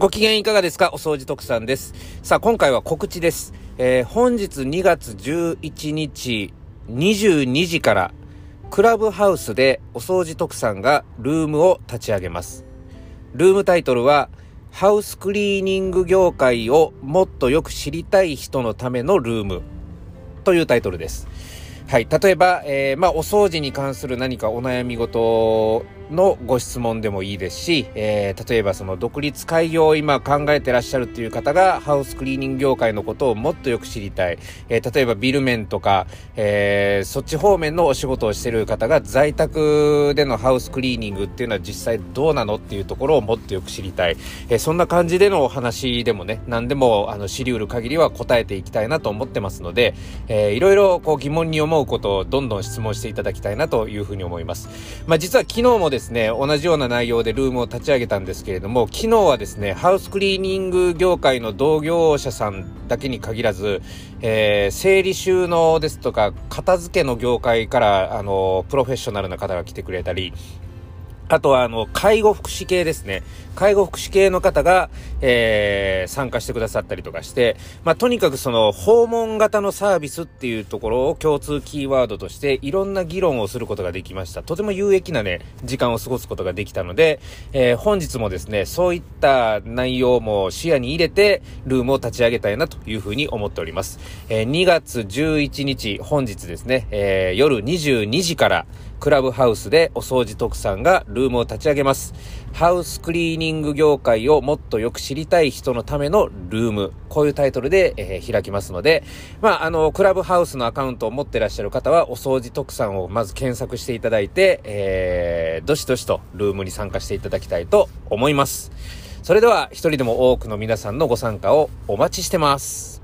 ご機嫌いかがですか？お掃除特産です。さあ、今回は告知です。本日2月11日22時からクラブハウスでお掃除特産がルームを立ち上げます。ルームタイトルはハウスクリーニング業界をもっとよく知りたい人のためのルームというタイトルです。はい、例えば、お掃除に関する何かお悩み事のご質問でもいいですし、例えばその独立開業を今考えてらっしゃるという方がハウスクリーニング業界のことをもっとよく知りたい、例えばビル面とか、そっち方面のお仕事をしている方が在宅でのハウスクリーニングっていうのは実際どうなのっていうところをもっとよく知りたい、そんな感じでのお話でもね、何でも知り得る限りは答えていきたいなと思ってますので、いろいろこう疑問に思うことをどんどん質問していただきたいなというふうに思います。実は昨日もですね、同じような内容でルームを立ち上げたんですけれども、昨日はですねハウスクリーニング業界の同業者さんだけに限らず、整理収納ですとか片付けの業界からプロフェッショナルな方が来てくれたり、あとは介護福祉系ですね。介護福祉系の方が、参加してくださったりとかして、とにかくその訪問型のサービスっていうところを共通キーワードとしていろんな議論をすることができました。とても有益なね、時間を過ごすことができたので、本日もですね、そういった内容も視野に入れてルームを立ち上げたいなというふうに思っております。2月11日、本日ですね、夜22時からクラブハウスでお掃除特産がルームを立ち上げます。ハウスクリーニング業界をもっとよく知りたい人のためのルーム。こういうタイトルで、開きますので、クラブハウスのアカウントを持ってらっしゃる方はお掃除特産をまず検索していただいて、どしどしとルームに参加していただきたいと思います。それでは一人でも多くの皆さんのご参加をお待ちしてます。